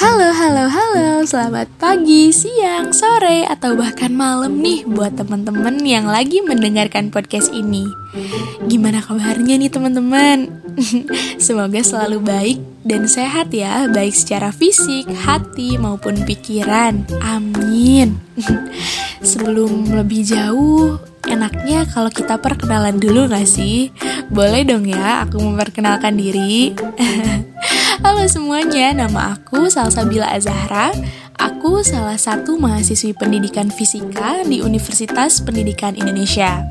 Halo, selamat pagi, siang, sore, atau bahkan malam nih buat teman-teman yang lagi mendengarkan podcast ini. Gimana kabarnya nih teman-teman? Semoga selalu baik dan sehat ya, baik secara fisik, hati, maupun pikiran. Amin. Sebelum lebih jauh, enaknya kalau kita perkenalan dulu gak sih? Boleh dong ya, aku memperkenalkan diri. Halo semuanya, nama aku Salsabila Az-zahra. Aku salah satu mahasiswi pendidikan fisika di Universitas Pendidikan Indonesia.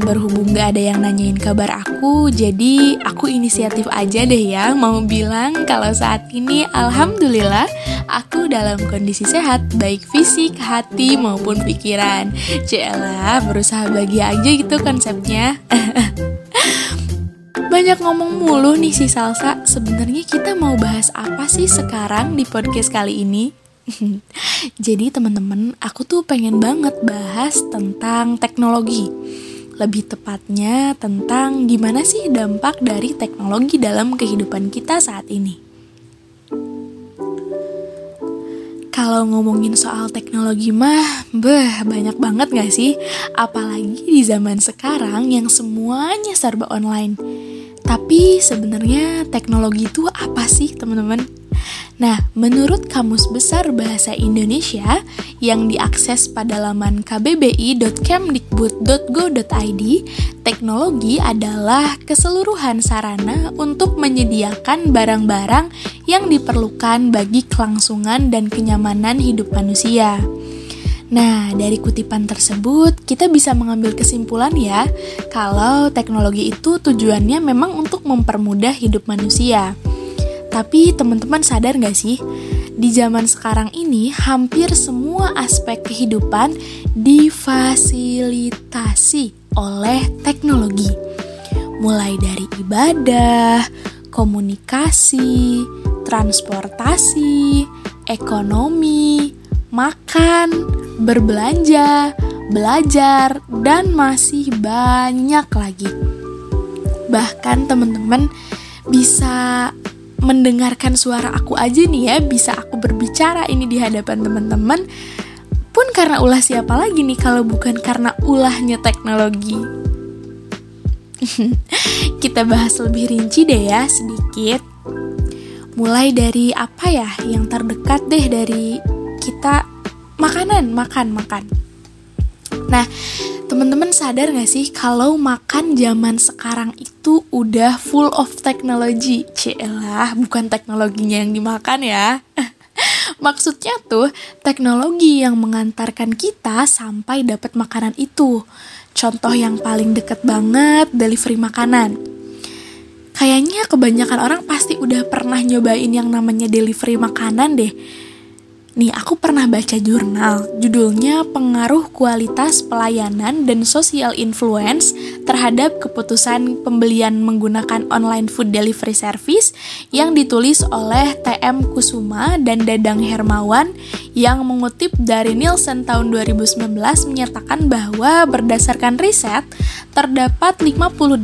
Berhubung gak ada yang nanyain kabar aku, jadi aku inisiatif aja deh ya. Mau bilang kalau saat ini alhamdulillah aku dalam kondisi sehat, baik fisik, hati, maupun pikiran. Cielah, berusaha bahagia aja gitu konsepnya. Banyak ngomong mulu nih si Salsa. Sebenarnya kita mau bahas apa sih sekarang di podcast kali ini? Jadi teman-teman, aku tuh pengen banget bahas tentang teknologi. Lebih tepatnya tentang gimana sih dampak dari teknologi dalam kehidupan kita saat ini. Kalau ngomongin soal teknologi mah, banyak banget gak sih? Apalagi di zaman sekarang yang semuanya serba online. Tapi sebenarnya teknologi itu apa sih teman-teman? Nah, menurut Kamus Besar Bahasa Indonesia yang diakses pada laman kbbi.kemdikbud.go.id, teknologi adalah keseluruhan sarana untuk menyediakan barang-barang yang diperlukan bagi kelangsungan dan kenyamanan hidup manusia. Nah, dari kutipan tersebut, kita bisa mengambil kesimpulan ya, kalau teknologi itu tujuannya memang untuk mempermudah hidup manusia. Tapi teman-teman sadar gak sih, di zaman sekarang ini hampir semua aspek kehidupan difasilitasi oleh teknologi. Mulai dari ibadah, komunikasi, transportasi, ekonomi, makan, berbelanja, belajar, dan masih banyak lagi. Bahkan teman-teman bisa mendengarkan suara aku aja nih ya, bisa aku berbicara ini di hadapan teman-teman pun karena ulah siapa lagi nih kalau bukan karena ulahnya teknologi. Kita bahas lebih rinci deh ya sedikit. Mulai dari apa ya yang terdekat deh dari kita, makan. Nah, teman-teman sadar gak sih kalau makan zaman sekarang itu udah full of teknologi? Cielah, bukan teknologinya yang dimakan ya. Maksudnya tuh teknologi yang mengantarkan kita sampai dapat makanan itu. Contoh yang paling deket banget, delivery makanan. Kayaknya kebanyakan orang pasti udah pernah nyobain yang namanya delivery makanan deh. Nih, aku pernah baca jurnal, judulnya Pengaruh Kualitas Pelayanan dan Social Influence terhadap Keputusan Pembelian Menggunakan Online Food Delivery Service yang ditulis oleh TM Kusuma dan Dadang Hermawan yang mengutip dari Nielsen tahun 2019 menyatakan bahwa berdasarkan riset, terdapat 58%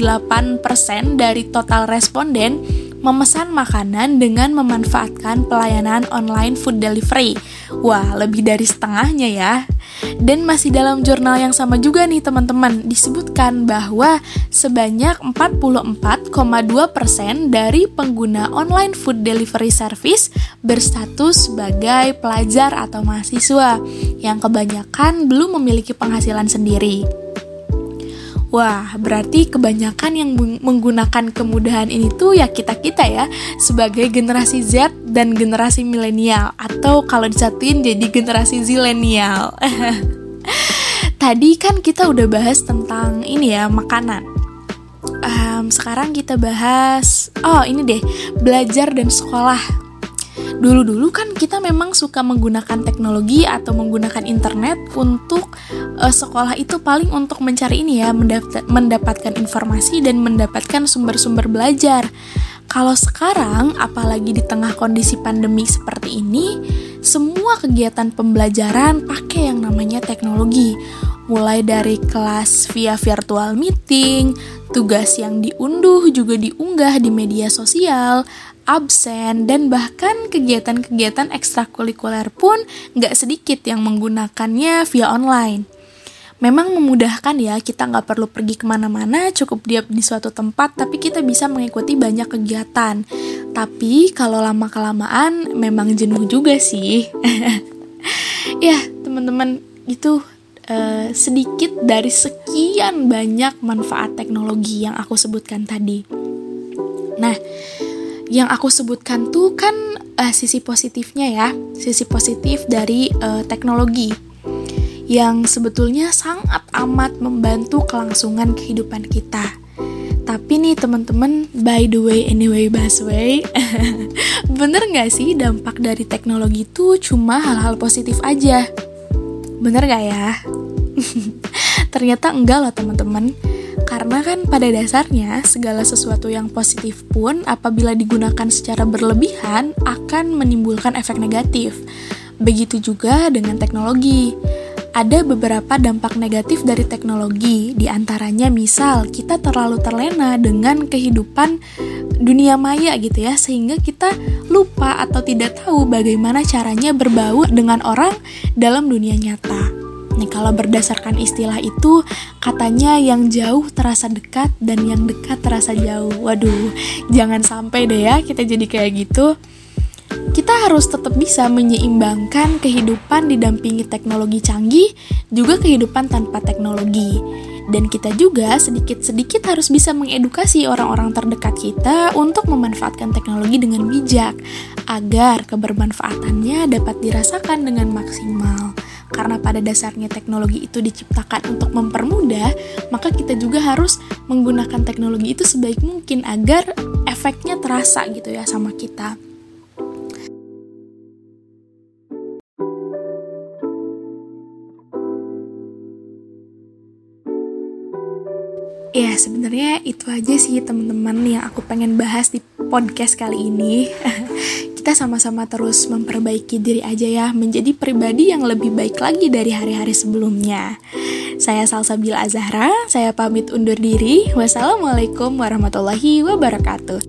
dari total responden memesan makanan dengan memanfaatkan pelayanan online food delivery. Wah, lebih dari setengahnya ya. Dan masih dalam jurnal yang sama juga nih teman-teman, disebutkan bahwa sebanyak 44,2% dari pengguna online food delivery service berstatus sebagai pelajar atau mahasiswa yang kebanyakan belum memiliki penghasilan sendiri. Wah, berarti kebanyakan yang menggunakan kemudahan ini tuh ya kita-kita ya, sebagai generasi Z dan generasi milenial, atau kalau disatuin jadi generasi zilenial. Tadi kan kita udah bahas tentang ini ya, makanan. Sekarang kita bahas, belajar dan sekolah. Dulu kan kita memang suka menggunakan teknologi atau menggunakan internet untuk sekolah itu paling untuk mencari ini ya, mendapatkan informasi dan mendapatkan sumber-sumber belajar. Kalau sekarang, apalagi di tengah kondisi pandemi seperti ini, semua kegiatan pembelajaran pakai yang namanya teknologi. Mulai dari kelas via virtual meeting, tugas yang diunduh juga diunggah di media sosial, absen, dan bahkan kegiatan-kegiatan ekstrakurikuler pun nggak sedikit yang menggunakannya via online. Memang memudahkan ya, kita nggak perlu pergi kemana-mana, cukup diam di suatu tempat, tapi kita bisa mengikuti banyak kegiatan. Tapi kalau lama-kelamaan memang jenuh juga sih. Ya teman-teman, itu sedikit dari sekian banyak manfaat teknologi yang aku sebutkan tadi. Nah, yang aku sebutkan tuh kan sisi positifnya ya, sisi positif dari teknologi yang sebetulnya sangat amat membantu kelangsungan kehidupan kita. Tapi nih teman-teman, by the way, anyway, busway, bener gak sih dampak dari teknologi itu cuma hal-hal positif aja? Bener gak ya? Ternyata enggak loh teman-teman. Karena kan pada dasarnya segala sesuatu yang positif pun apabila digunakan secara berlebihan akan menimbulkan efek negatif. Begitu juga dengan teknologi. Ada beberapa dampak negatif dari teknologi, di antaranya misal kita terlalu terlena dengan kehidupan dunia maya gitu ya, sehingga kita lupa atau tidak tahu bagaimana caranya berbaur dengan orang dalam dunia nyata. Nah, kalau berdasarkan istilah itu, katanya yang jauh terasa dekat dan yang dekat terasa jauh. Waduh, jangan sampai deh ya kita jadi kayak gitu. Kita harus tetap bisa menyeimbangkan kehidupan didampingi teknologi canggih, juga kehidupan tanpa teknologi. Dan kita juga sedikit-sedikit harus bisa mengedukasi orang-orang terdekat kita untuk memanfaatkan teknologi dengan bijak, agar kebermanfaatannya dapat dirasakan dengan maksimal. Karena pada dasarnya teknologi itu diciptakan untuk mempermudah, maka kita juga harus menggunakan teknologi itu sebaik mungkin agar efeknya terasa gitu ya sama kita. Ya, sebenarnya itu aja sih teman-teman yang aku pengen bahas di podcast kali ini. Kita sama-sama terus memperbaiki diri aja ya, menjadi pribadi yang lebih baik lagi dari hari-hari sebelumnya. Saya Salsabila Az-zahra, saya pamit undur diri. Wassalamualaikum warahmatullahi wabarakatuh.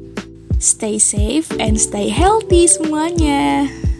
Stay safe and stay healthy semuanya.